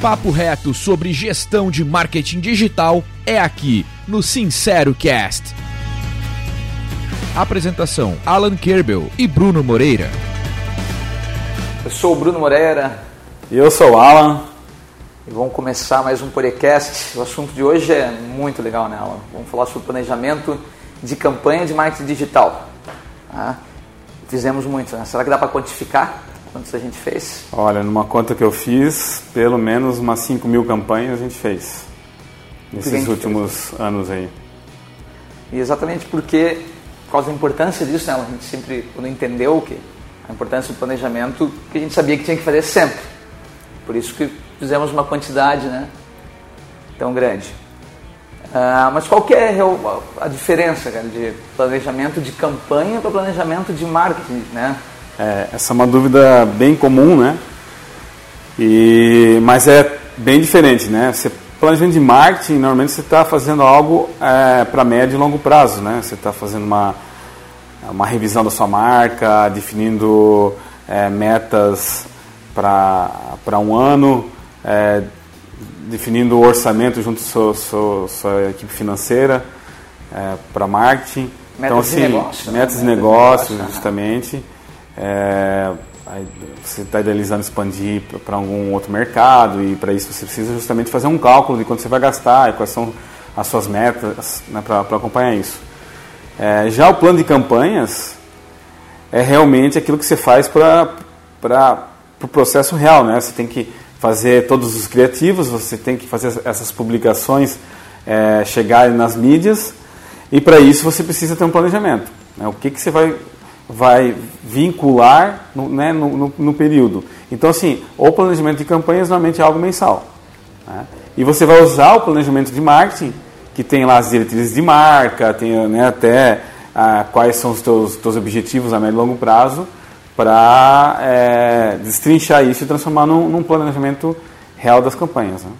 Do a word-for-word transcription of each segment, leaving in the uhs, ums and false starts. papo reto sobre gestão de marketing digital é aqui, no Sincero Cast. Apresentação: Alan Kerbel e Bruno Moreira. Eu sou o Bruno Moreira. E eu sou o Alan. E vamos começar mais um podcast. O assunto de hoje é muito legal, né, Alan? Vamos falar sobre planejamento de campanha de marketing digital. Ah, fizemos muito, né? Será que dá para quantificar? Quantos a gente fez? Olha, numa conta que eu fiz, pelo menos umas cinco mil campanhas a gente fez nesses gente últimos fez? anos aí. E exatamente porque, por causa da importância disso, né? A gente sempre, quando entendeu que a importância do planejamento, que a gente sabia que tinha que fazer sempre. Por isso que fizemos uma quantidade, né, tão grande. Ah, mas qual que é a diferença, cara, de planejamento de campanha para planejamento de marketing, né? É, essa é uma dúvida bem comum, né? E, mas é bem diferente, né? Você planejamento de marketing, normalmente você está fazendo algo é, para médio e longo prazo, né? Você está fazendo uma, uma revisão da sua marca, definindo é, metas para um ano, é, definindo o orçamento junto com a sua equipe financeira é, para marketing. Metas então, assim, de negócio. Metas né? de negócio, negócio justamente. Né? É, você está idealizando expandir para algum outro mercado e para isso você precisa justamente fazer um cálculo de quanto você vai gastar e quais são as suas metas, né, para acompanhar isso. É, já o plano de campanhas é realmente aquilo que você faz para para o processo real, né? Você tem que fazer todos os criativos, você tem que fazer essas publicações é, chegarem nas mídias e para isso você precisa ter um planejamento, né? O que, que você vai vai vincular no, né, no, no, no período. Então, assim, o planejamento de campanhas normalmente é algo mensal, né? E você vai usar o planejamento de marketing, que tem lá as diretrizes de marca, tem, né, até ah, quais são os teus, teus objetivos a médio e longo prazo, para é, destrinchar isso e transformar num, num planejamento real das campanhas, né?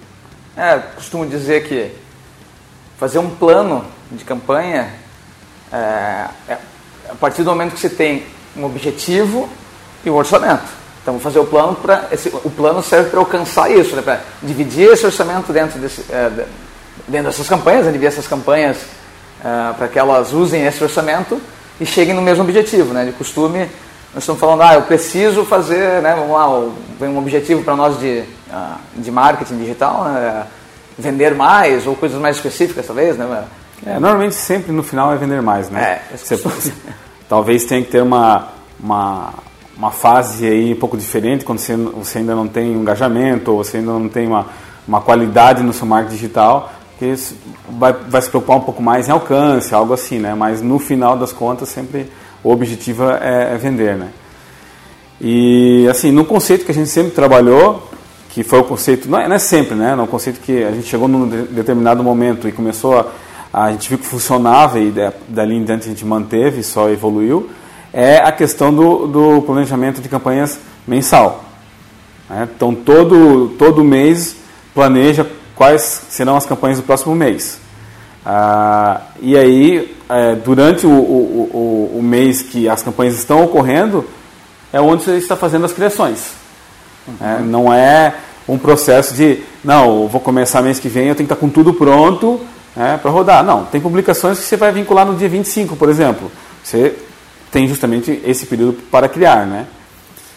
É, costumo dizer que fazer um plano de campanha é... é a partir do momento que você tem um objetivo e um orçamento. Então, vou fazer o plano para... O plano serve para alcançar isso, né? Para dividir esse orçamento dentro, desse, é, dentro dessas campanhas, né? Dividir essas campanhas é, para que elas usem esse orçamento e cheguem no mesmo objetivo, né? De costume, nós estamos falando, ah, eu preciso fazer, né? Vamos lá, vem um objetivo para nós de, de marketing digital, né? Vender mais ou coisas mais específicas, talvez, né? É, normalmente sempre no final é vender mais, né? É, você, você, talvez tenha que ter uma, uma, uma fase aí um pouco diferente quando você, você ainda não tem um engajamento ou você ainda não tem uma, uma qualidade no seu marketing digital, que vai, vai se preocupar um pouco mais em alcance, algo assim, né? Mas no final das contas sempre o objetivo é, é vender, né? E assim, no conceito que a gente sempre trabalhou, que foi o conceito, não é, não é sempre, né? É um conceito que a gente chegou num determinado momento e começou a a gente viu que funcionava e dali em diante a gente manteve, só evoluiu, é a questão do, do planejamento de campanhas mensal, né? Então, todo, todo mês planeja quais serão as campanhas do próximo mês. Ah, e aí, é, durante o, o, o, o mês que as campanhas estão ocorrendo, é onde você está fazendo as criações. Uhum. É, não é um processo de, não, eu vou começar mês que vem, eu tenho que estar com tudo pronto, é, para rodar. Não, tem publicações que você vai vincular no dia vinte e cinco, por exemplo. Você tem justamente esse período para criar, né?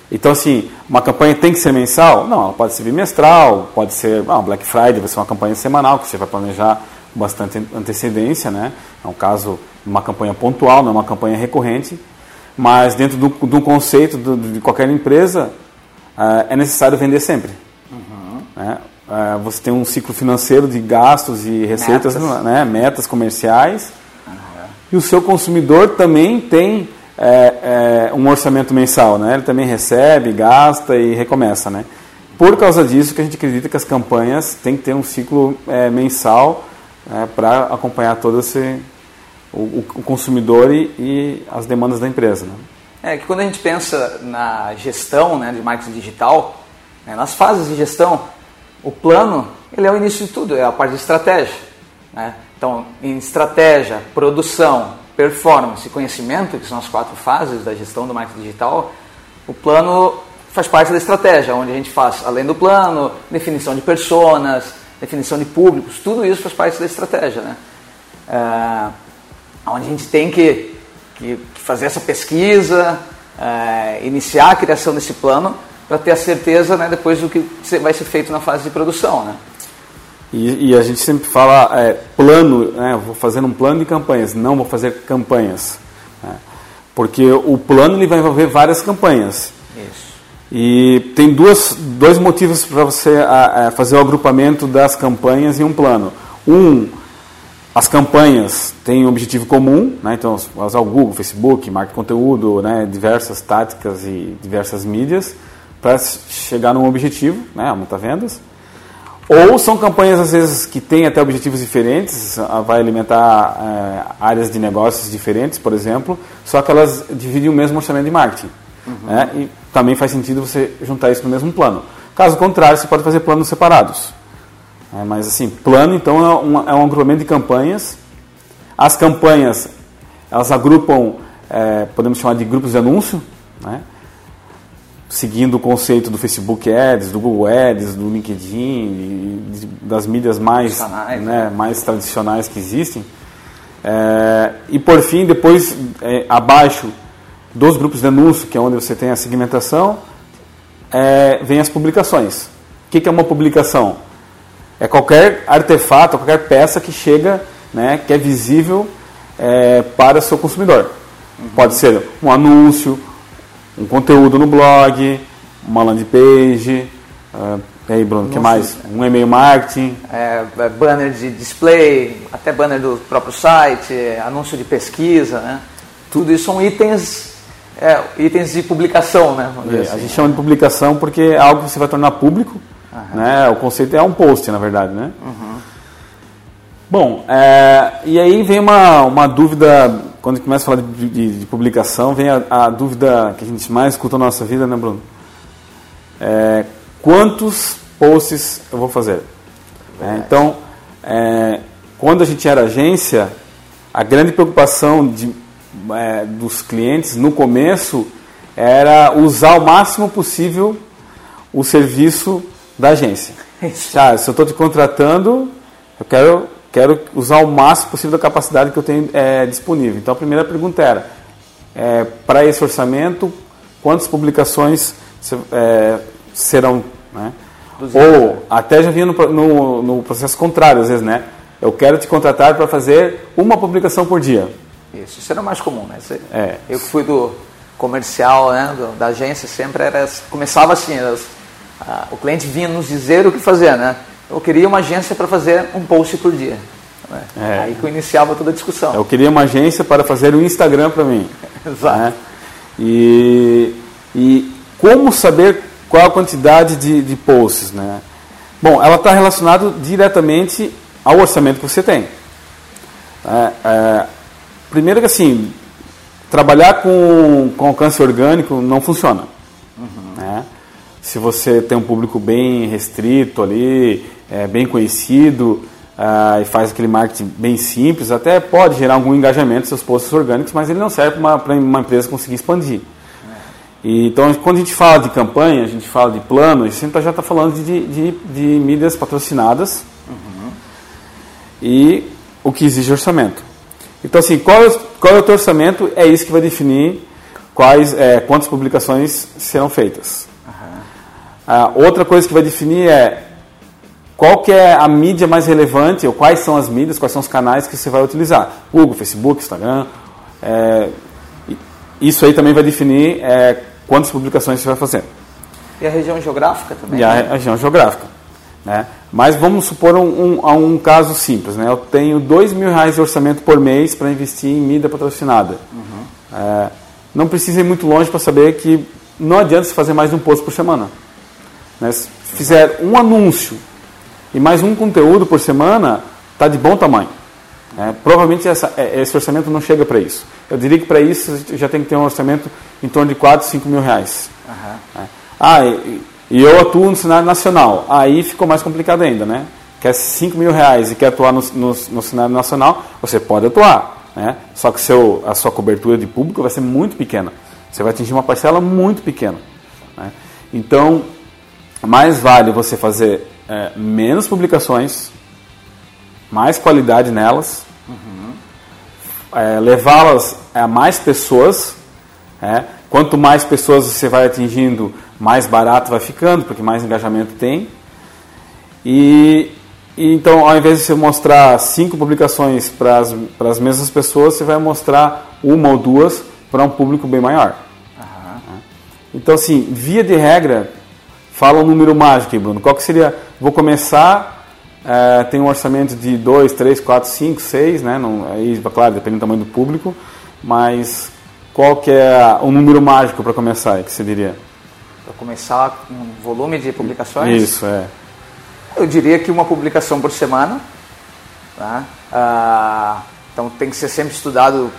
Então, assim, uma campanha tem que ser mensal? Não, ela pode ser bimestral, pode ser... Ah, Black Friday vai ser uma campanha semanal, que você vai planejar com bastante antecedência, né? É um caso, uma campanha pontual, não é uma campanha recorrente. Mas dentro do, do conceito do, de qualquer empresa, ah, é necessário vender sempre. Uhum. Né? Você tem um ciclo financeiro de gastos e receitas, metas, né? Metas comerciais. Uhum. E o seu consumidor também tem é, é, um orçamento mensal, né? Ele também recebe, gasta e recomeça, né? Por causa disso que a gente acredita que as campanhas têm que ter um ciclo é, mensal é, para acompanhar todo esse, o, o consumidor e, e as demandas da empresa, né? É que quando a gente pensa na gestão, né, de marketing digital, né, nas fases de gestão, o plano, ele é o início de tudo, é a parte de estratégia, né? Então, em estratégia, produção, performance e conhecimento, que são as quatro fases da gestão do marketing digital, o plano faz parte da estratégia, onde a gente faz, além do plano, definição de personas, definição de públicos, tudo isso faz parte da estratégia, né? É, onde a gente tem que, que fazer essa pesquisa, é, iniciar a criação desse plano, para ter a certeza, né, depois do que vai ser feito na fase de produção, né? E, e a gente sempre fala é, plano, né, vou fazer um plano de campanhas, não vou fazer campanhas, né, porque o plano ele vai envolver várias campanhas. Isso. E tem duas, dois motivos para você a, a fazer o agrupamento das campanhas em um plano. Um, as campanhas têm um objetivo comum, né, então usar o Google, Facebook, marketing de conteúdo, né, diversas táticas e diversas mídias, para chegar num objetivo, né, aumentar vendas. Ou são campanhas, às vezes, que têm até objetivos diferentes, vai alimentar é, áreas de negócios diferentes, por exemplo, só que elas dividem o mesmo orçamento de marketing. Uhum. Né, e também faz sentido você juntar isso no mesmo plano. Caso contrário, você pode fazer planos separados. É, mas, assim, plano, então, é um, é um agrupamento de campanhas. As campanhas, elas agrupam, é, podemos chamar de grupos de anúncio, né? Seguindo o conceito do Facebook Ads, do Google Ads, do LinkedIn, de, de, das mídias mais, tradicionais, né, né? mais tradicionais que existem. É, e por fim, depois, é, abaixo dos grupos de anúncio, que é onde você tem a segmentação, é, vem as publicações. O que, que é uma publicação? É qualquer artefato, qualquer peça que chega, né, que é visível é, para o seu consumidor. Uhum. Pode ser um anúncio, um conteúdo no blog, uma landing page, uh, e aí, Bruno, o que mais? Um e-mail marketing. É, banner de display, até banner do próprio site, anúncio de pesquisa, né? Tudo isso são itens, é, itens de publicação, né? Isso, a gente chama de publicação porque é algo que você vai tornar público, uhum. né? O conceito é um post, na verdade, né? Uhum. Bom, é, e aí vem uma, uma dúvida... Quando começa a falar de, de, de publicação, vem a, a dúvida que a gente mais escuta na nossa vida, né, Bruno? É, quantos posts eu vou fazer? É, então, é, quando a gente era agência, a grande preocupação de, é, dos clientes no começo era usar o máximo possível o serviço da agência. Ah, se eu estou te contratando, eu quero... Quero usar o máximo possível da capacidade que eu tenho é, disponível. Então, a primeira pergunta era, é, para esse orçamento, quantas publicações é, serão? Né? Ou, até já vinha no, no, no processo contrário, às vezes, né? Eu quero te contratar para fazer uma publicação por dia. Isso, isso era o mais comum, né? Isso, é. Eu que fui do comercial, né, do, da agência, sempre era, começava assim, era, ah, o cliente vinha nos dizer o que fazer, né? Eu queria uma agência para fazer um post por dia. Né? É. Aí que eu iniciava toda a discussão. Eu queria uma agência para fazer um Instagram para mim. Exato. Né? E, e como saber qual a quantidade de, de posts? Né? Bom, ela está relacionada diretamente ao orçamento que você tem. É, é, primeiro que assim, trabalhar com, com alcance orgânico não funciona. Uhum. Né? Se você tem um público bem restrito ali, é, bem conhecido, ah, e faz aquele marketing bem simples, até pode gerar algum engajamento nos seus posts orgânicos, mas ele não serve para uma, uma empresa conseguir expandir. É. E, então, quando a gente fala de campanha, a gente fala de plano, a gente já está falando de, de, de mídias patrocinadas, uhum. e o que exige orçamento. Então, assim, qual, qual é o teu orçamento? É isso que vai definir quais, é, quantas publicações serão feitas. Uh, outra coisa que vai definir é qual que é a mídia mais relevante, ou quais são as mídias, quais são os canais que você vai utilizar. Google, Facebook, Instagram. É, isso aí também vai definir é, quantas publicações você vai fazer. E a região geográfica também? E né? a região geográfica. Né? Mas vamos supor um, um, um caso simples. Né? Eu tenho dois mil reais de orçamento por mês para investir em mídia patrocinada. Uhum. É, não precisa ir muito longe para saber que não adianta você fazer mais de um post por semana. Né? Se fizer um anúncio e mais um conteúdo por semana, está de bom tamanho. Né? Provavelmente essa, esse orçamento não chega para isso. Eu diria que para isso já tem que ter um orçamento em torno de quatro, cinco mil reais. Uhum. Né? Ah, e, e eu atuo no cenário nacional. Aí ficou mais complicado ainda, né? Quer cinco mil reais e quer atuar no, no, no cenário nacional, você pode atuar. Né? Só que seu, a sua cobertura de público vai ser muito pequena. Você vai atingir uma parcela muito pequena. Né? Então, mais vale você fazer é, menos publicações, mais qualidade nelas, uhum. é, levá-las a mais pessoas. É, quanto mais pessoas você vai atingindo, mais barato vai ficando, porque mais engajamento tem. E, e então, ao invés de você mostrar cinco publicações para as mesmas pessoas, você vai mostrar uma ou duas para um público bem maior. Uhum. Então, assim, via de regra, fala um número mágico aí, Bruno. Qual que seria? Vou começar, é, tem um orçamento de dois, três, quatro, cinco, seis, né? Não, aí, claro, depende do tamanho do público, mas qual que é o número mágico para começar aí, que você diria? Para começar com um volume de publicações? Isso, é. Eu diria que uma publicação por semana, tá? Ah, então tem que ser sempre estudado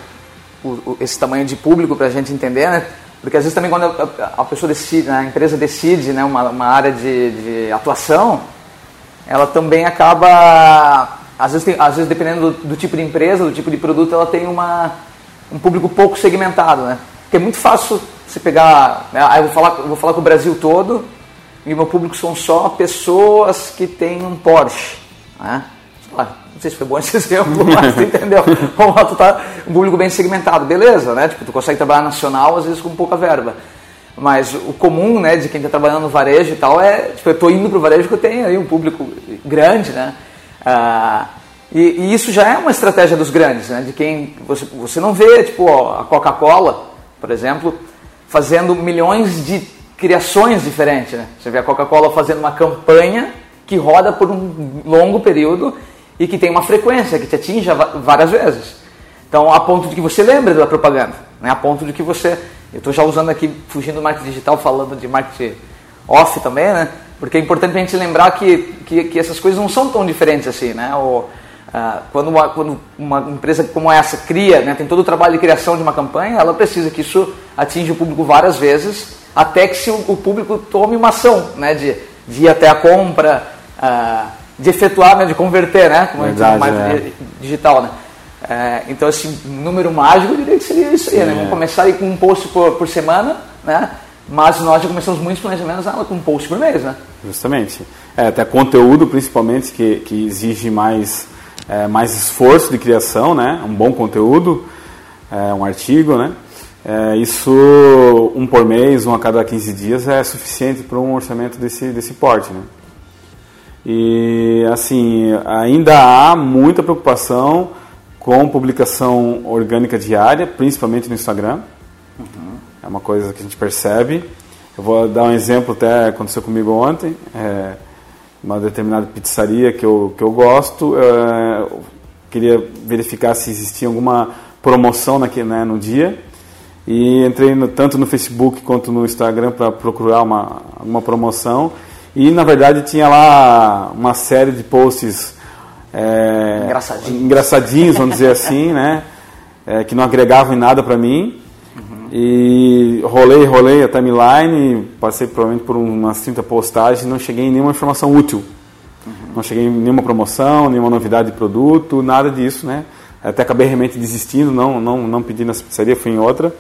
o, o, esse tamanho de público para a gente entender, né? Porque às vezes também quando a, a pessoa decide, né? A empresa decide, né? uma, uma área de, de atuação, ela também acaba, às vezes, tem, às vezes dependendo do, do tipo de empresa, do tipo de produto, ela tem uma, um público pouco segmentado, né? Porque é muito fácil você pegar, né? Aí eu vou falar, eu vou falar com o Brasil todo, e meu público são só pessoas que têm um Porsche, né? Não sei se foi bom esse exemplo, mas tu entendeu? Vamos lá, tu tá um público bem segmentado, beleza, né? Tipo, tu consegue trabalhar nacional, às vezes com pouca verba. Mas o comum, né, de quem tá trabalhando no varejo e tal, é, tipo, eu tô indo pro varejo que eu tenho aí um público grande, né? Ah, e, e isso já é uma estratégia dos grandes, né? De quem você, você não vê, tipo, ó, a Coca-Cola, por exemplo, fazendo milhões de criações diferentes, né? Você vê a Coca-Cola fazendo uma campanha que roda por um longo período e que tem uma frequência, que te atinja várias vezes. Então, a ponto de que você lembra da propaganda, né? A ponto de que você... Eu estou já usando aqui, fugindo do marketing digital, falando de marketing off também, né? Porque é importante a gente lembrar que, que, que essas coisas não são tão diferentes assim, né? Ou, ah, quando, uma, quando uma empresa como essa cria, né? Tem todo o trabalho de criação de uma campanha, ela precisa que isso atinja o público várias vezes, até que se o público tome uma ação, né, de, de ir até a compra, uh, de efetuar, né, de converter, né, como verdade, mais é. Digital, né. Uh, então esse número mágico eu diria que seria isso aí, é. né, vamos começar aí com um post por, por semana, né, mas nós já começamos muitos planejamentos ah, com um post por mês, né. Justamente, é, até conteúdo principalmente que, que exige mais, é, mais esforço de criação, né, um bom conteúdo, é, um artigo, né. É, isso, um por mês, um a cada quinze dias é suficiente para um orçamento desse, desse porte, né? E assim, ainda há muita preocupação com publicação orgânica diária, principalmente no Instagram. Uhum. É uma coisa que a gente percebe. Eu vou dar um exemplo, até aconteceu comigo ontem. É, uma determinada pizzaria que eu, que eu gosto, é, eu queria verificar se existia alguma promoção naquele, né, no dia. E entrei no, tanto no Facebook quanto no Instagram para procurar uma, uma promoção. E, na verdade, tinha lá uma série de posts é, engraçadinhos. engraçadinhos, vamos dizer assim, né? É, que não agregavam em nada para mim. Uhum. E rolei, rolei a timeline, passei provavelmente por umas trinta postagens e não cheguei em nenhuma informação útil. Uhum. Não cheguei em nenhuma promoção, nenhuma novidade de produto, nada disso, né? Até acabei realmente desistindo, não, não, não pedi nessa pizzaria, fui em outra.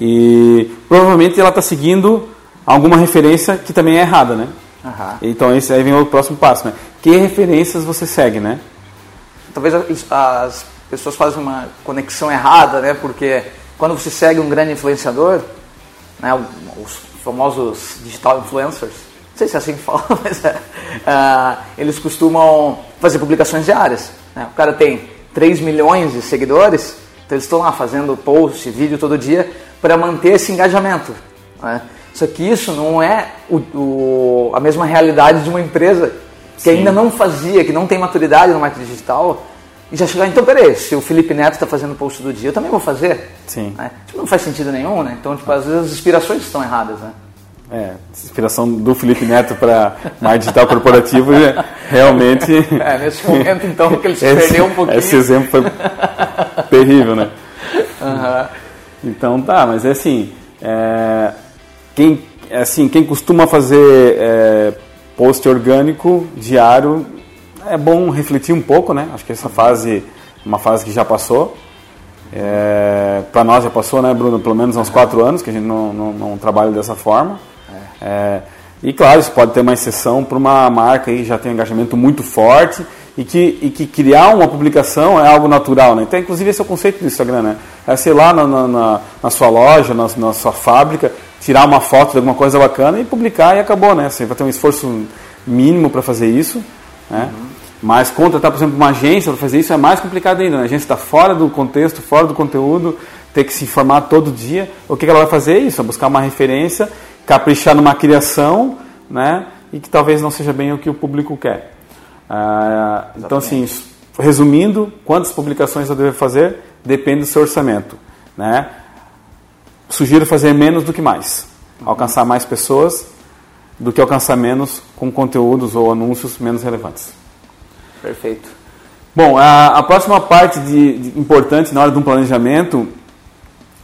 E provavelmente ela está seguindo alguma referência que também é errada, né? Uhum. Então esse aí vem o próximo passo, né? Que referências você segue, né? Talvez as pessoas fazem uma conexão errada, né? Porque quando você segue um grande influenciador, né? Os famosos digital influencers, não sei se é assim que fala, mas é, uh, eles costumam fazer publicações diárias, né? O cara tem três milhões de seguidores, então eles estão lá fazendo post, vídeo todo dia para manter esse engajamento, né? Só que isso não é o, o, a mesma realidade de uma empresa que Sim. ainda não fazia, que não tem maturidade no marketing digital, e já chegar, então peraí, se o Felipe Neto está fazendo post do dia, eu também vou fazer. Sim. Né? Tipo, não faz sentido nenhum, né? Então, tipo, às vezes as inspirações estão erradas, né? É, inspiração do Felipe Neto para marketing digital corporativo realmente... É, nesse momento então que ele se esse, perdeu um pouquinho. Esse exemplo foi terrível, né? Uhum. Então tá, mas é assim, é, quem, assim, quem costuma fazer é, post orgânico diário, é bom refletir um pouco, né? Acho que essa fase é uma fase que já passou. É, para nós já passou, né, Bruno? Pelo menos uns quatro anos que a gente não, não, não trabalha dessa forma. É. É, e claro, isso pode ter uma exceção para uma marca que já tem um engajamento muito forte e que, e que criar uma publicação é algo natural, né? Então, inclusive, esse é o conceito do Instagram, né? É, sei lá, na, na, na sua loja, na, na sua fábrica, tirar uma foto de alguma coisa bacana e publicar e acabou, né? Você vai ter um esforço mínimo para fazer isso, né? Uhum. Mas contratar, por exemplo, uma agência para fazer isso é mais complicado ainda, né? A agência está fora do contexto, fora do conteúdo, tem que se informar todo dia. O que ela vai fazer é isso, é buscar uma referência, caprichar numa criação, né? E que talvez não seja bem o que o público quer. Ah, então, assim, resumindo, quantas publicações eu devo fazer? Depende do seu orçamento, né? Sugiro fazer menos do que mais. Alcançar mais pessoas do que alcançar menos com conteúdos ou anúncios menos relevantes. Perfeito. Bom, a, a próxima parte de, de, importante na hora de um planejamento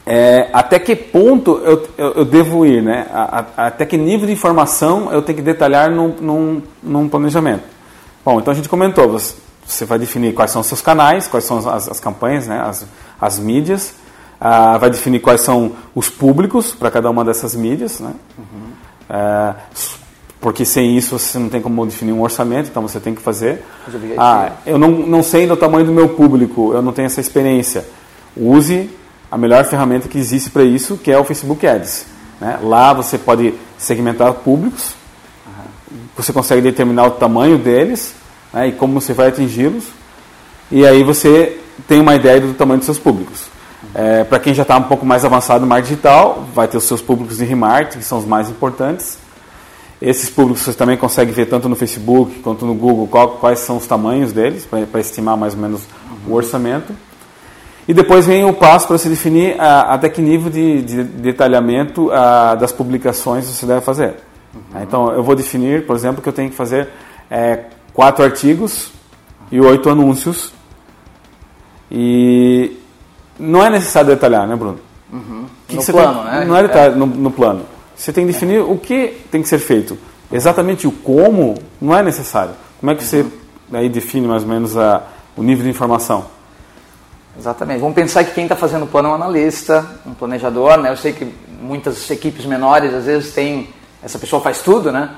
é até que ponto eu, eu, eu devo ir, né? A, a, até que nível de informação eu tenho que detalhar num, num, num planejamento. Bom, então a gente comentou, você, você vai definir quais são os seus canais, quais são as, as campanhas, né? as, as mídias, ah, vai definir quais são os públicos para cada uma dessas mídias, né? Uhum. Ah, porque sem isso você não tem como definir um orçamento, então você tem que fazer. Ah, eu não, não sei ainda o tamanho do meu público, eu não tenho essa experiência. Use a melhor ferramenta que existe para isso, que é o Facebook Ads, né? Lá você pode segmentar públicos, você consegue determinar o tamanho deles, né, e como você vai atingi-los, e aí você tem uma ideia do tamanho dos seus públicos. É, para quem já está um pouco mais avançado no marketing digital, vai ter os seus públicos de remarketing, que são os mais importantes. Esses públicos você também consegue ver tanto no Facebook quanto no Google qual, quais são os tamanhos deles, para estimar mais ou menos uhum. o orçamento. E depois vem o passo para se definir a, até que nível de, de detalhamento a, das publicações você deve fazer. Uhum. Então, eu vou definir, por exemplo, que eu tenho que fazer é, quatro artigos e oito anúncios. E não é necessário detalhar, né, Bruno? Uhum. Que no que plano, tem, né? Não é detalhe, é. No, no plano. Você tem que definir é. o que tem que ser feito. Exatamente o como não é necessário. Como é que você aí define mais ou menos a, o nível de informação? Exatamente. Vamos pensar que quem está fazendo o plano é um analista, um planejador, né? Eu sei que muitas equipes menores, às vezes, tem... Essa pessoa faz tudo, né?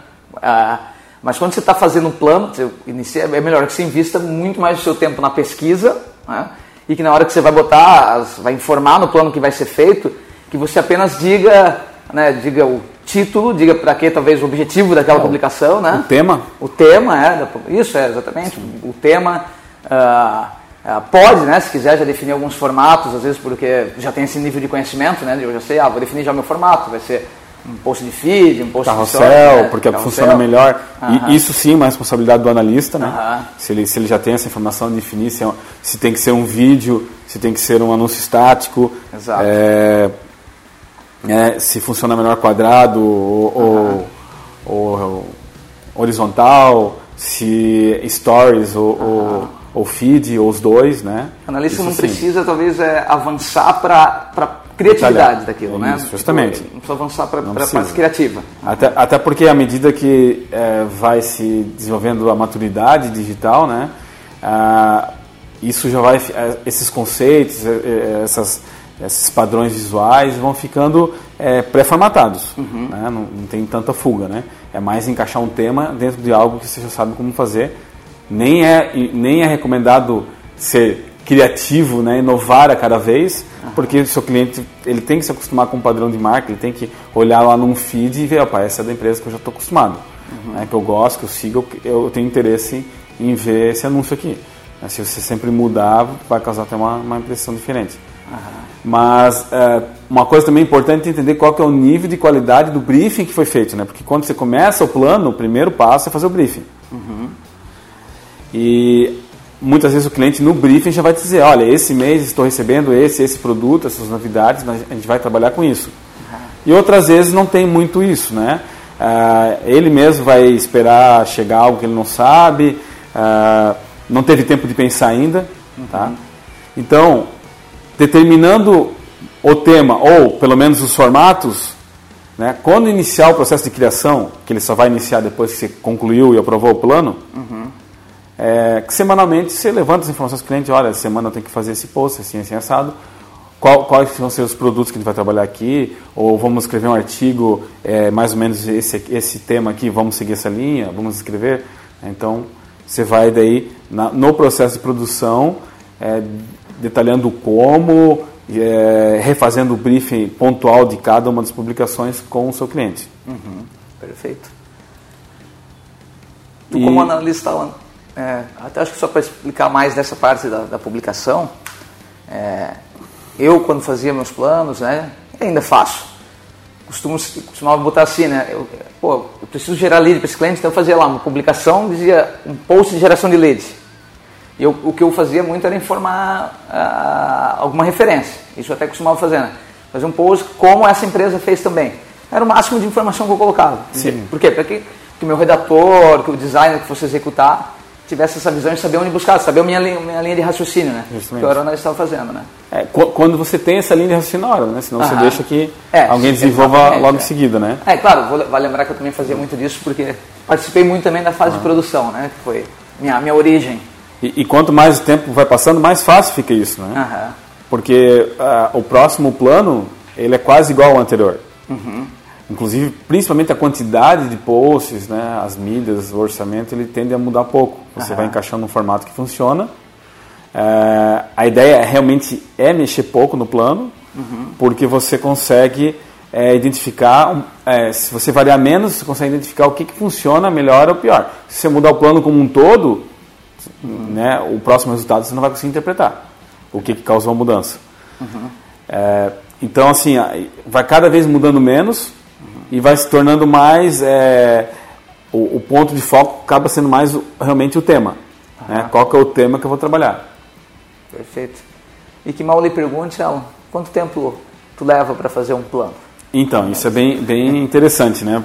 Ah, mas quando você está fazendo um plano, você inicia, é melhor que você invista muito mais do seu tempo na pesquisa, né? E que na hora que você vai botar, as, vai informar no plano que vai ser feito, que você apenas diga... Né, diga o título, diga para que talvez o objetivo daquela é, publicação, né? O tema. O tema, é. Isso, é, exatamente. Sim. O tema uh, uh, pode, né, se quiser, já definir alguns formatos, às vezes porque já tem esse nível de conhecimento, né? Eu já sei, ah, vou definir já o meu formato, vai ser um post de feed, um post carrossel, de... Carrossel, né? porque carrossel. funciona melhor. Uh-huh. E isso sim é uma responsabilidade do analista, né? Uh-huh. Se ele, se ele já tem essa informação de definir se, é um, se tem que ser um vídeo, se tem que ser um anúncio estático. Exato. É, É, se funciona melhor quadrado ou, uhum. ou, ou horizontal, se stories ou, uhum. ou, ou feed, ou os dois, né? O analista isso não sim. precisa, talvez, é, avançar para a criatividade detalhar. daquilo, né? Isso, justamente. Não precisa avançar para a parte criativa. Até, até porque, à medida que é, vai se desenvolvendo a maturidade digital, né? Ah, isso já vai... Esses conceitos, essas... Esses padrões visuais vão ficando é, pré-formatados, uhum. né? não, não tem tanta fuga, né? É mais encaixar um tema dentro de algo que você já sabe como fazer. Nem é, nem é recomendado ser criativo, né? Inovar a cada vez, uhum. porque o seu cliente ele tem que se acostumar com o padrão de marca, ele tem que olhar lá num feed e ver, opa, essa é da empresa que eu já estou acostumado, uhum. né? Que eu gosto, que eu sigo, eu tenho interesse em ver esse anúncio aqui. Se você sempre mudar, vai causar até uma, uma impressão diferente. Uhum. Mas é, uma coisa também importante é entender qual que é o nível de qualidade do briefing que foi feito, né? Porque quando você começa o plano, o primeiro passo é fazer o briefing. Uhum. E muitas vezes o cliente no briefing já vai te dizer, olha, esse mês estou recebendo esse, esse produto, essas novidades, a gente vai trabalhar com isso. Uhum. E outras vezes não tem muito isso, né? Ah, ele mesmo vai esperar chegar algo que ele não sabe, ah, não teve tempo de pensar ainda, uhum. tá? Então... Determinando o tema, ou pelo menos os formatos, né, quando iniciar o processo de criação, que ele só vai iniciar depois que você concluiu e aprovou o plano, uhum. é, que semanalmente você levanta as informações do cliente, olha, essa semana eu tenho que fazer esse post, assim, assim, assado, qual, quais vão ser os produtos que a gente vai trabalhar aqui, ou vamos escrever um artigo, é, mais ou menos esse, esse tema aqui, vamos seguir essa linha, vamos escrever. Então, você vai daí na, no processo de produção, é, detalhando como, é, refazendo o briefing pontual de cada uma das publicações com o seu cliente. Uhum, perfeito. Tu e... como analista, é, até acho que só para explicar mais dessa parte da, da publicação, é, eu, quando fazia meus planos, né, ainda faço. Costumo, costumava botar assim, né? Eu, pô, eu preciso gerar lead para esse cliente, então eu fazia lá uma publicação, dizia um post de geração de lead. E eu, o que eu fazia muito era informar ah, alguma referência. Isso eu até costumava fazer, né? Fazer um post como essa empresa fez também. Era o máximo de informação que eu colocava. Sim. Por quê? Para que, que o meu redator, que o designer que fosse executar, tivesse essa visão de saber onde buscar, saber a minha linha, minha linha de raciocínio, né? Justamente. Que eu era estava fazendo, né? É, quando você tem essa linha de raciocínio na hora, né? Senão, aham, você deixa que é, alguém desenvolva logo é. em seguida, né? É, claro, vou, vale lembrar que eu também fazia muito disso, porque participei muito também da fase ah. de produção, né? Que foi minha, minha origem. E, e quanto mais o tempo vai passando, mais fácil fica isso, né? Aham. Porque uh, o próximo plano, ele é quase igual ao anterior. Uhum. Inclusive, principalmente a quantidade de posts, né, as milhas, o orçamento, ele tende a mudar pouco. Você Aham. vai encaixando um formato que funciona. É, a ideia realmente é mexer pouco no plano, uhum. porque você consegue é, identificar, é, se você variar menos, você consegue identificar o que, que funciona melhor ou pior. Se você mudar o plano como um todo, uhum. né, o próximo resultado você não vai conseguir interpretar o que, que causou a mudança. Uhum. É, então, assim, vai cada vez mudando menos, e vai se tornando mais, é, o, o ponto de foco acaba sendo mais o, realmente o tema. Né? Qual que é o tema que eu vou trabalhar. Perfeito. E que mal lhe pergunte, Alan, quanto tempo tu leva para fazer um plano? Então, isso é bem, bem interessante, né?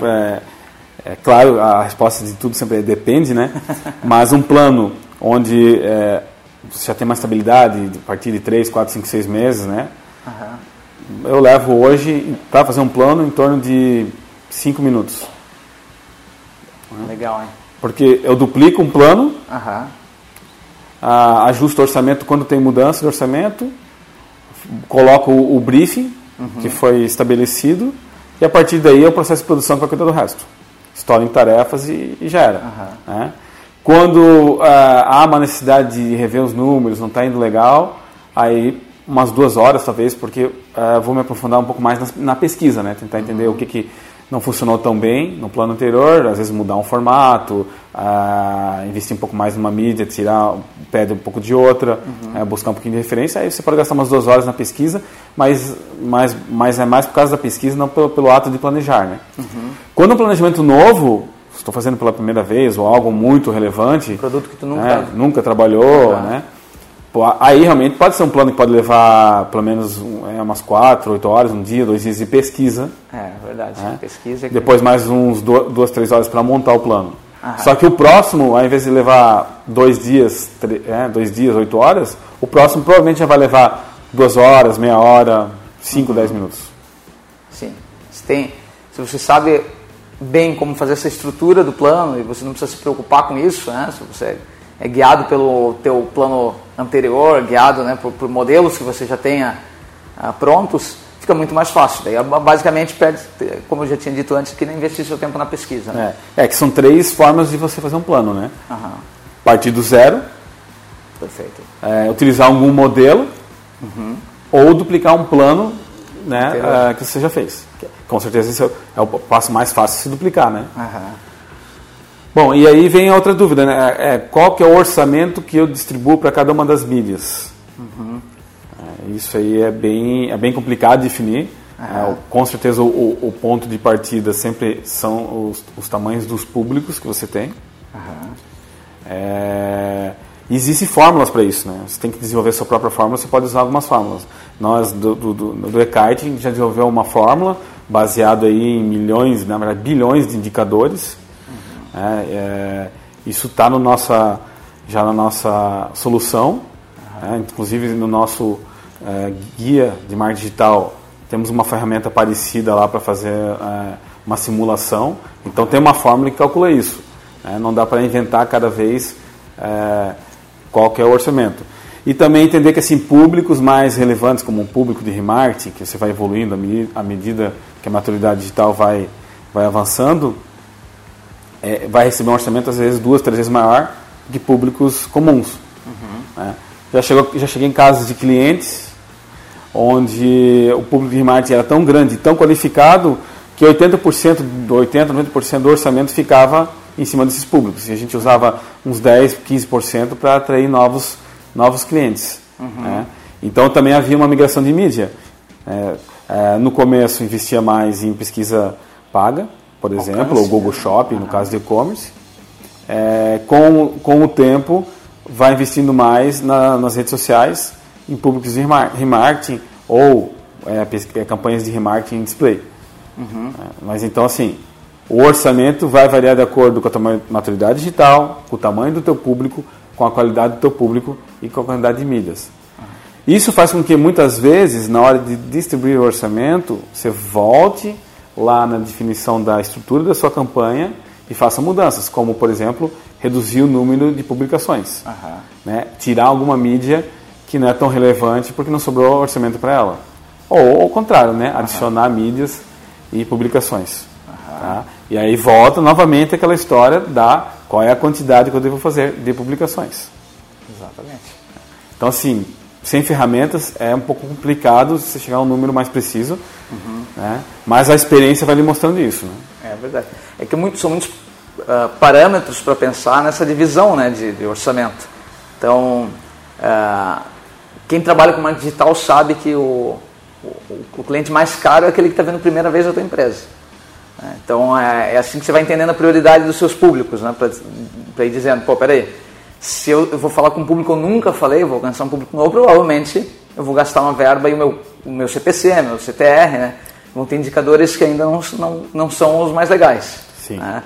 É, é claro, a resposta de tudo sempre é depende, né? Mas um plano onde é, você já tem uma estabilidade a partir de três, quatro, cinco, seis meses, né? Aham. Eu levo hoje, para fazer um plano, em torno de cinco minutos. Legal, hein? Porque eu duplico um plano, uhum. a, ajusto o orçamento quando tem mudança de orçamento, coloco o, o briefing, uhum. que foi estabelecido, e a partir daí é o processo de produção para cuidar do resto. Estouro em tarefas e, e já era. Uhum. Né? Quando a, há uma necessidade de rever os números, não está indo legal, aí... umas duas horas talvez, porque uh, vou me aprofundar um pouco mais na, na pesquisa, né? Tentar entender uhum. o que, que não funcionou tão bem no plano anterior, às vezes mudar um formato, uh, investir um pouco mais numa mídia, tirar um pé de um pouco de outra, uhum. uh, buscar um pouquinho de referência, aí você pode gastar umas duas horas na pesquisa, mas, mas, mas é mais por causa da pesquisa, não pelo, pelo ato de planejar, né? Uhum. Quando um planejamento novo, estou fazendo pela primeira vez, ou algo muito relevante... Um produto que tu nunca... Né? Nunca trabalhou, ah. né? Aí realmente pode ser um plano que pode levar pelo menos é, umas quatro, oito horas, um dia, dois dias de pesquisa. É, verdade. Né? Pesquisa. Depois mais uns duas, três horas para montar o plano. Aham. Só que o próximo, ao invés de levar dois dias, é, dois dias, oito horas, o próximo provavelmente já vai levar duas horas, meia hora, cinco, uhum. dez minutos. Sim. Se, tem, se você sabe bem como fazer essa estrutura do plano e você não precisa se preocupar com isso, né? Se você... é guiado pelo teu plano anterior, guiado, né, por, por modelos que você já tenha uh, prontos, fica muito mais fácil. Daí, basicamente, perde, como eu já tinha dito antes, que não investir seu tempo na pesquisa. Né? É, é que são três formas de você fazer um plano, né? Uhum. Partir do zero. Perfeito. É, utilizar algum modelo, uhum. ou duplicar um plano, né, uh, que você já fez. Com certeza esse é o passo mais fácil de se duplicar, né? Uhum. Bom, e aí vem a outra dúvida, né? É, qual que é o orçamento que eu distribuo para cada uma das mídias? Uhum. É, isso aí é bem, é bem complicado de definir. Uhum. É, com certeza o, o ponto de partida sempre são os, os tamanhos dos públicos que você tem. Uhum. É, existem fórmulas para isso, né? Você tem que desenvolver a sua própria fórmula, você pode usar algumas fórmulas. Nós, do, do, do, do eKite, a gente já desenvolveu uma fórmula baseada aí em milhões, na verdade, bilhões de indicadores. É, é, isso está no nossa, já na nossa solução, uhum. é, inclusive no nosso é, guia de marketing digital temos uma ferramenta parecida lá para fazer é, uma simulação, então tem uma fórmula que calcula isso, é, não dá para inventar cada vez é, qual que é o orçamento. E também entender que assim, públicos mais relevantes, como um público de remarketing, que você vai evoluindo à medida que a maturidade digital vai, vai avançando, é, vai receber um orçamento às vezes duas, três vezes maior que públicos comuns. Uhum. Né? Já, chegou, já cheguei em casos de clientes onde o público de remarketing era tão grande, tão qualificado, que oitenta por cento, oitenta por cento, noventa por cento do orçamento ficava em cima desses públicos. E a gente usava uns dez por cento, quinze por cento para atrair novos novos clientes. Uhum. Né? Então também havia uma migração de mídia. É, é, no começo investia mais em pesquisa paga, por exemplo, ou Google Shopping, uhum, no caso de e-commerce. É, com, com o tempo vai investindo mais na, nas redes sociais, em públicos de remarketing ou é, campanhas de remarketing em display. Uhum. É, mas então assim, o orçamento vai variar de acordo com a tua maturidade digital, com o tamanho do teu público, com a qualidade do teu público e com a quantidade de mídias. Isso faz com que muitas vezes, na hora de distribuir o orçamento, você volte lá na definição da estrutura da sua campanha e faça mudanças, como, por exemplo, reduzir o número de publicações. Uhum. Né? Tirar alguma mídia que não é tão relevante porque não sobrou orçamento para ela. Ou, ao contrário, né? Adicionar, uhum, mídias e publicações. Uhum. Tá? E aí volta novamente aquela história da... qual é a quantidade que eu devo fazer de publicações. Exatamente. Então, assim, sem ferramentas é um pouco complicado você chegar a um número mais preciso, uhum, né? Mas a experiência vai lhe mostrando isso. Né? É verdade. É que muitos, são muitos uh, parâmetros para pensar nessa divisão, né, de, de orçamento. Então, uh, quem trabalha com marketing digital sabe que o, o, o cliente mais caro é aquele que está vendo a primeira vez a tua empresa. Então, é assim que você vai entendendo a prioridade dos seus públicos, né? Para ir dizendo, pô, peraí, se eu, eu vou falar com um público que eu nunca falei, vou alcançar um público novo, provavelmente eu vou gastar uma verba e o meu, o meu C P C, meu C T R, né? Vão ter indicadores que ainda não, não, não são os mais legais. Sim. Né?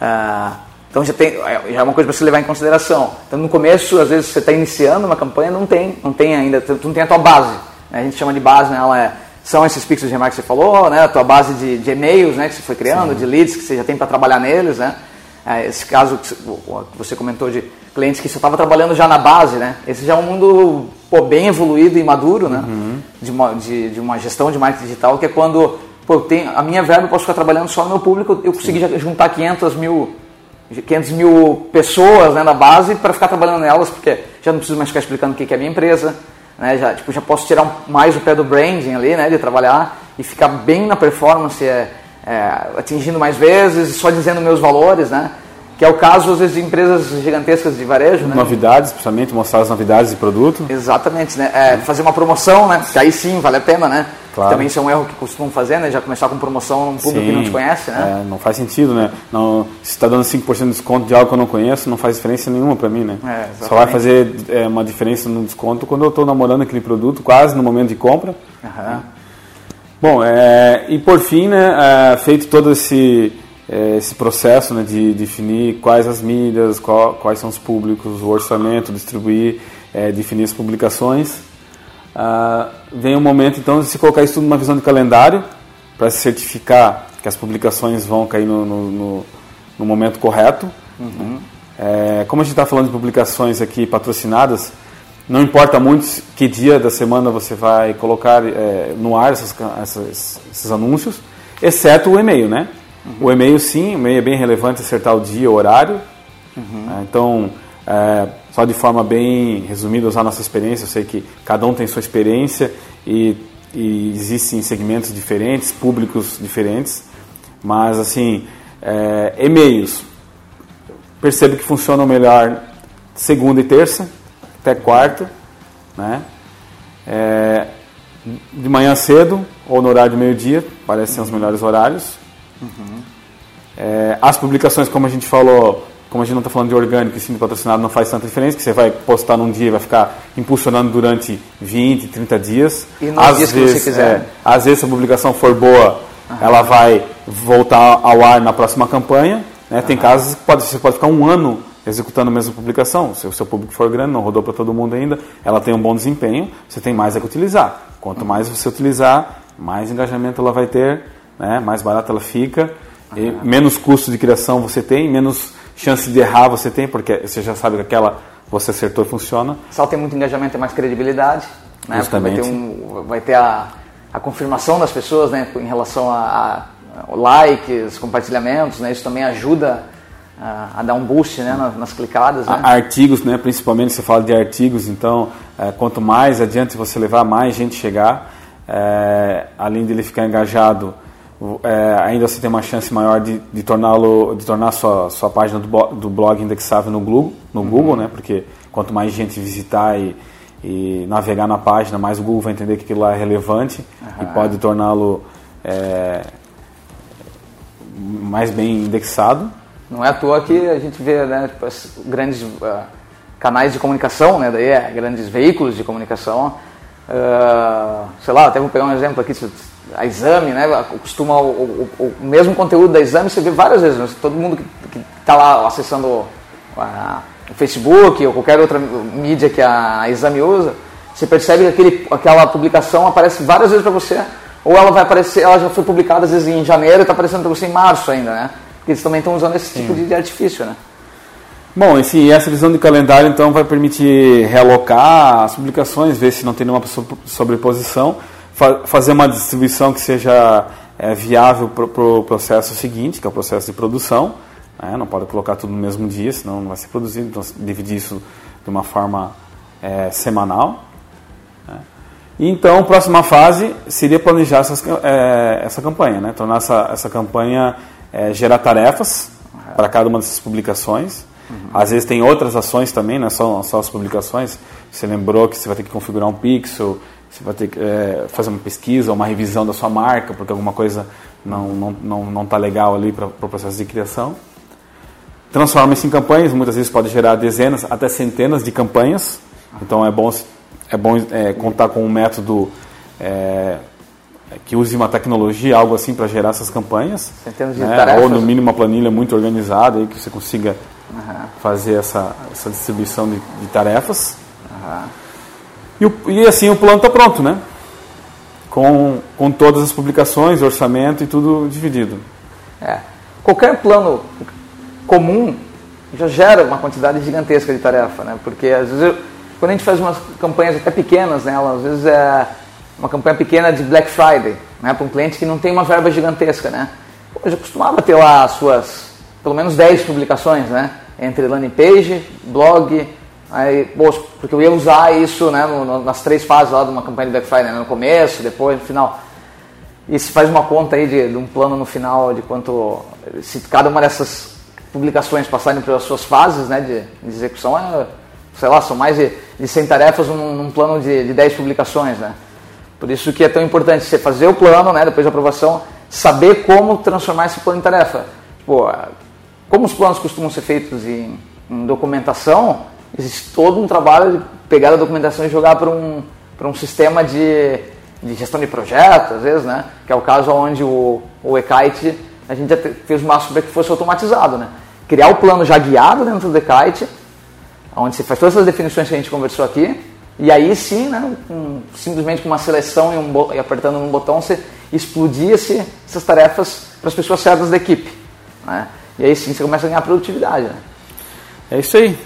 Ah, então, já, tem, já é uma coisa para se levar em consideração. Então, no começo, às vezes, você está iniciando uma campanha, não tem, não tem ainda, não tem a tua base. Né? A gente chama de base, né? Ela é... são esses pixels de remarketing que você falou, né? A tua base de, de e-mails, né, que você foi criando, sim, de leads que você já tem para trabalhar neles, né? Esse caso que você comentou de clientes que você estava trabalhando já na base, né? Esse já é um mundo, pô, bem evoluído e maduro, né? Uhum. De, uma, de, de uma gestão de marketing digital, que é quando, pô, eu tenho, a minha verba eu posso ficar trabalhando só no meu público, eu consegui, sim, juntar quinhentas mil, quinhentas mil pessoas, né, na base para ficar trabalhando nelas, porque já não preciso mais ficar explicando o que é a minha empresa. Né, já, tipo, já posso tirar um, mais o pé do branding ali, né, de trabalhar e ficar bem na performance, é, é, atingindo mais vezes, só dizendo meus valores, né, que é o caso às vezes de empresas gigantescas de varejo. Né? Novidades, principalmente mostrar as novidades de produto. Exatamente, né, é, fazer uma promoção, né, que aí sim vale a pena, né, claro. Também isso é um erro que costumam fazer, né, já começar com promoção num público, sim, que não te conhece, né. É, não faz sentido, né, não, se está dando cinco por cento de desconto de algo que eu não conheço, não faz diferença nenhuma para mim, né, é, só vai fazer é, uma diferença no desconto quando eu estou namorando aquele produto, quase no momento de compra. Uhum. Bom, é, e por fim, né, é, feito todo esse... esse processo, né, de definir quais as mídias, qual, quais são os públicos, o orçamento, distribuir, é, definir as publicações. Ah, vem o momento, então, de se colocar isso tudo numa visão de calendário para se certificar que as publicações vão cair no, no, no, no momento correto. Uhum. É, como a gente está falando de publicações aqui patrocinadas, não importa muito que dia da semana você vai colocar é, no ar essas, essas, esses anúncios, exceto o e-mail, né? Uhum. O e-mail, sim, o e-mail é bem relevante acertar o dia, o horário. Uhum. Então, é, só de forma bem resumida, usar a nossa experiência. Eu sei que cada um tem sua experiência e, e existem segmentos diferentes, públicos diferentes. Mas, assim, é, e-mails. Percebo que funcionam melhor segunda e terça, até quarta. Né? É, de manhã cedo ou no horário de meio-dia, parecem ser os melhores horários. Uhum. É, as publicações, como a gente falou, como a gente não está falando de orgânico e sim de patrocinado, não faz tanta diferença, que você vai postar num dia e vai ficar impulsionando durante vinte, trinta dias. E nos às dias vezes, que você quiser. É, às vezes, se a publicação for boa, uhum, ela vai voltar ao ar na próxima campanha. Né? Uhum. Tem casos que pode, você pode ficar um ano executando a mesma publicação. Se o seu público for grande, não rodou para todo mundo ainda, ela tem um bom desempenho, você tem mais a que utilizar. Quanto mais você utilizar, mais engajamento ela vai ter. Né? Mais barata ela fica, e menos custo de criação você tem, menos chance de errar você tem, porque você já sabe que aquela você acertou e funciona. Se ela tem muito engajamento, tem mais credibilidade, né? Justamente. Vai ter, um, vai ter a, a confirmação das pessoas, né? Em relação a, a likes, compartilhamentos, né? Isso também ajuda a, a dar um boost, né? nas, nas clicadas. Né? Artigos, né? Principalmente você fala de artigos, então é, quanto mais adiante você levar, mais gente chegar. É, além dele ficar engajado, é, ainda você tem uma chance maior de, de torná-lo, de tornar a sua, sua página do, do blog indexável no Google, no uhum. Google, né? Porque quanto mais gente visitar e, e navegar na página, mais o Google vai entender que aquilo lá é relevante uhum. e pode torná-lo é, mais bem indexado. Não é à toa que a gente vê, né, tipo, grandes uh, canais de comunicação, né? Daí é, grandes veículos de comunicação. Uh, sei lá, até vou pegar um exemplo aqui, a Exame, né, costuma o, o, o mesmo conteúdo da Exame, você vê várias vezes, todo mundo que está lá acessando o, a, o Facebook ou qualquer outra mídia que a Exame usa, você percebe que aquele, aquela publicação aparece várias vezes para você, ou ela vai aparecer, ela já foi publicada às vezes em janeiro e está aparecendo para você em março ainda, né, porque eles também estão usando esse Sim. tipo de artifício, né. Bom, e essa visão de calendário, então, vai permitir realocar as publicações, ver se não tem nenhuma sobreposição, fa- fazer uma distribuição que seja é, viável para o pro processo seguinte, que é o processo de produção, né? Não pode colocar tudo no mesmo dia, senão não vai ser produzido, então dividir isso de uma forma é, semanal. Né? E, então, a próxima fase seria planejar essas, é, essa campanha, né? Tornar essa, essa campanha é, gerar tarefas uhum. para cada uma dessas publicações. Uhum. Às vezes tem outras ações também, não é só, só as publicações. Você lembrou que você vai ter que configurar um pixel, você vai ter que é, fazer uma pesquisa, uma revisão da sua marca, porque alguma coisa não está não, não, não tá legal ali para o pro processo de criação. Transforma isso em campanhas, muitas vezes pode gerar dezenas, até centenas de campanhas. Então é bom, é bom é, contar com um método é, que use uma tecnologia, algo assim, para gerar essas campanhas. Centenas de né? tarefas. Ou no mínimo uma planilha muito organizada, aí, que você consiga... Uhum. fazer essa, essa distribuição de, de tarefas uhum. e, e assim o plano está pronto, né? com, com todas as publicações, orçamento e tudo dividido. É. Qualquer plano comum já gera uma quantidade gigantesca de tarefa, né? Porque às vezes eu, quando a gente faz umas campanhas até pequenas, né? Às vezes é uma campanha pequena de Black Friday, né? Para um cliente que não tem uma verba gigantesca, né? Eu já costumava ter lá as suas pelo menos dez publicações, né? Entre landing page, blog, aí, bom, porque eu ia usar isso, né? No, nas três fases lá de uma campanha de Black Friday, né? No começo, depois, no final. E se faz uma conta aí de, de um plano no final de quanto... Se cada uma dessas publicações passarem pelas suas fases, né? De, de execução, é, sei lá, são mais de, de cem tarefas num, num plano de, de dez publicações, né? Por isso que é tão importante você fazer o plano, né? Depois da aprovação, saber como transformar esse plano em tarefa. Tipo, como os planos costumam ser feitos em, em documentação, existe todo um trabalho de pegar a documentação e jogar para um, para um sistema de, de gestão de projetos, às vezes, né? Que é o caso onde o, o eKite, a gente já fez o máximo para que fosse automatizado, né? Criar o plano já guiado dentro do eKite, onde você faz todas essas definições que a gente conversou aqui, e aí sim, né? Um, simplesmente com uma seleção e, um, e apertando um botão, você explodia essas tarefas para as pessoas certas da equipe, né? E aí sim você começa a ganhar produtividade, né? É isso aí.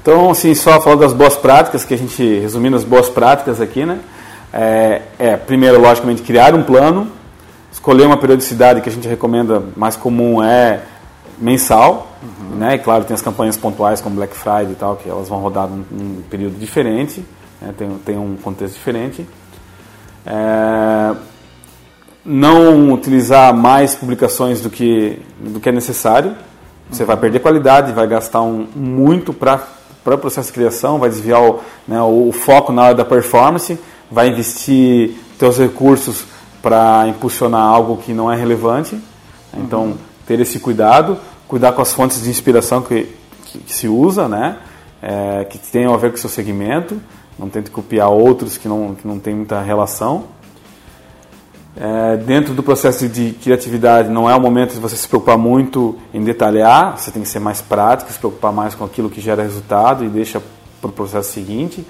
Então, assim, só falando das boas práticas, que a gente, resumindo as boas práticas aqui, né? É, é primeiro, logicamente, criar um plano, escolher uma periodicidade que a gente recomenda, mais comum é mensal, uhum. né? E claro, tem as campanhas pontuais, como Black Friday e tal, que elas vão rodar num, num período diferente, né? tem, tem um contexto diferente. É... Não utilizar mais publicações do que, do que é necessário. Você uhum. vai perder qualidade, vai gastar um, muito para o processo de criação, vai desviar o, né, o foco na hora da performance, vai investir seus recursos para impulsionar algo que não é relevante. Então, uhum. ter esse cuidado, cuidar com as fontes de inspiração que, que, que se usa, né? É, que tenham a ver com o seu segmento. Não tente copiar outros que não, que não tem muita relação. É, dentro do processo de criatividade não é o momento de você se preocupar muito em detalhar, você tem que ser mais prático, se preocupar mais com aquilo que gera resultado e deixa para o processo seguinte.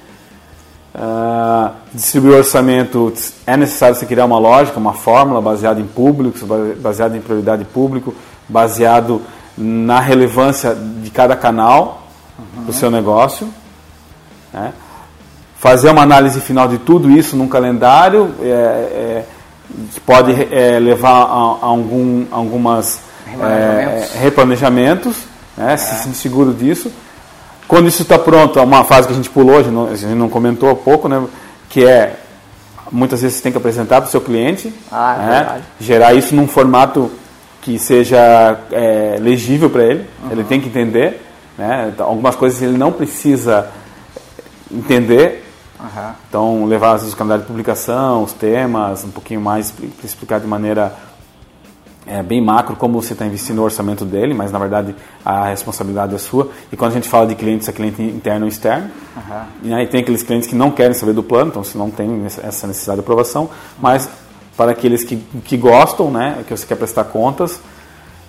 É, distribuir o orçamento, é necessário você criar uma lógica, uma fórmula baseada em públicos, baseada em prioridade público, baseado na relevância de cada canal uhum. do seu negócio. né? Fazer uma análise final de tudo isso num calendário é, é, que pode é, levar a, a algum, algumas replanejamentos, é, replanejamentos né? É. Se, se seguro disso. Quando isso está pronto, é uma fase que a gente pulou, a gente não, a gente não comentou há pouco, né? Que é, muitas vezes você tem que apresentar para o seu cliente, ah, é né? verdade. Gerar isso num formato que seja é, legível para ele, uhum. Ele tem que entender, né? Então, algumas coisas ele não precisa entender, uhum. Então levar os calendários de publicação, os temas, um pouquinho mais para explicar de maneira é, bem macro como você está investindo no orçamento dele, mas na verdade a responsabilidade é sua. E quando a gente fala de clientes, é cliente interno ou externo, uhum. E aí tem aqueles clientes que não querem saber do plano, então você não tem essa necessidade de aprovação, mas para aqueles que, que gostam, né, que você quer prestar contas,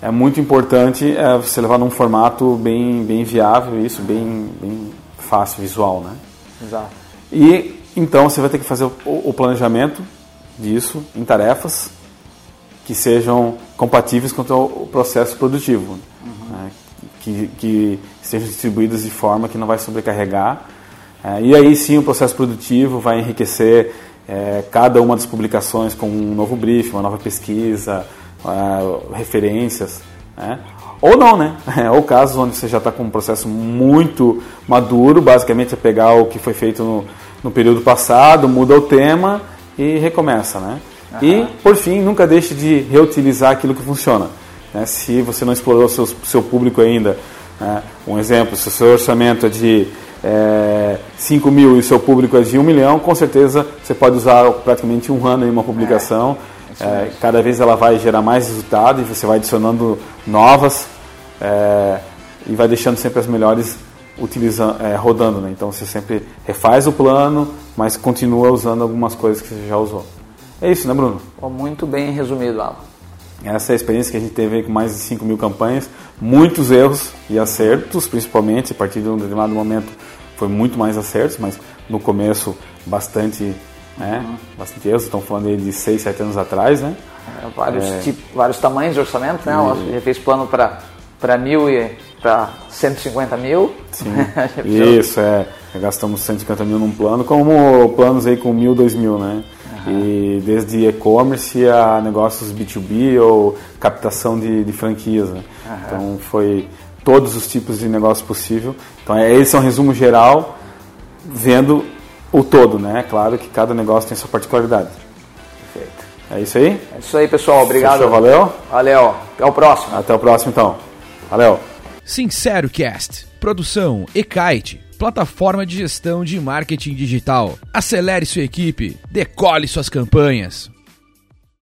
é muito importante é, você levar num formato bem, bem viável, isso, bem, bem fácil, visual, né? Exato. E então você vai ter que fazer o, o planejamento disso em tarefas que sejam compatíveis com o teu processo produtivo, uhum. Né, que, que sejam distribuídas de forma que não vai sobrecarregar. É, e aí sim o processo produtivo vai enriquecer É, cada uma das publicações com um novo brief, uma nova pesquisa, uh, referências, né? Ou não, né? É, ou casos onde você já está com um processo muito maduro, basicamente é pegar o que foi feito no, no período passado, muda o tema e recomeça, né? Uhum. E, por fim, nunca deixe de reutilizar aquilo que funciona, né? Se você não explorou o seu, seu público ainda, né? Um exemplo, se o seu orçamento é de É, cinco mil e o seu público é de um milhão, com certeza você pode usar praticamente um ano em uma publicação. É, é, cada vez ela vai gerar mais resultado e você vai adicionando novas é, e vai deixando sempre as melhores utilizando, é, rodando, né? Então você sempre refaz o plano, mas continua usando algumas coisas que você já usou. É isso, né, Bruno? Muito bem resumido, Alan. Essa é a experiência que a gente teve com mais de cinco mil campanhas, muitos erros e acertos, principalmente a partir de um determinado momento foi muito mais acertos, mas no começo bastante, né, uhum. bastante erros. Estamos falando aí de seis, sete anos atrás, né? É, vários, é... Tipos, vários tamanhos de orçamento, né? E... Já fez plano para mil e para cento e cinquenta mil. Sim, isso, é. Gastamos cento e cinquenta mil num plano, como planos aí com mil, dois mil, né? E desde e-commerce a negócios B dois B ou captação de, de franquias, né? Uhum. Então foi todos os tipos de negócio possível. Então esse é um resumo geral, vendo o todo, né? É claro que cada negócio tem sua particularidade. Perfeito. É isso aí? É isso aí, pessoal. Obrigado. Fechou, valeu. Valeu. Até o próximo. Até o próximo, então. Valeu. Sincero Cast. Produção eKite. Plataforma de gestão de marketing digital. Acelere sua equipe, decole suas campanhas.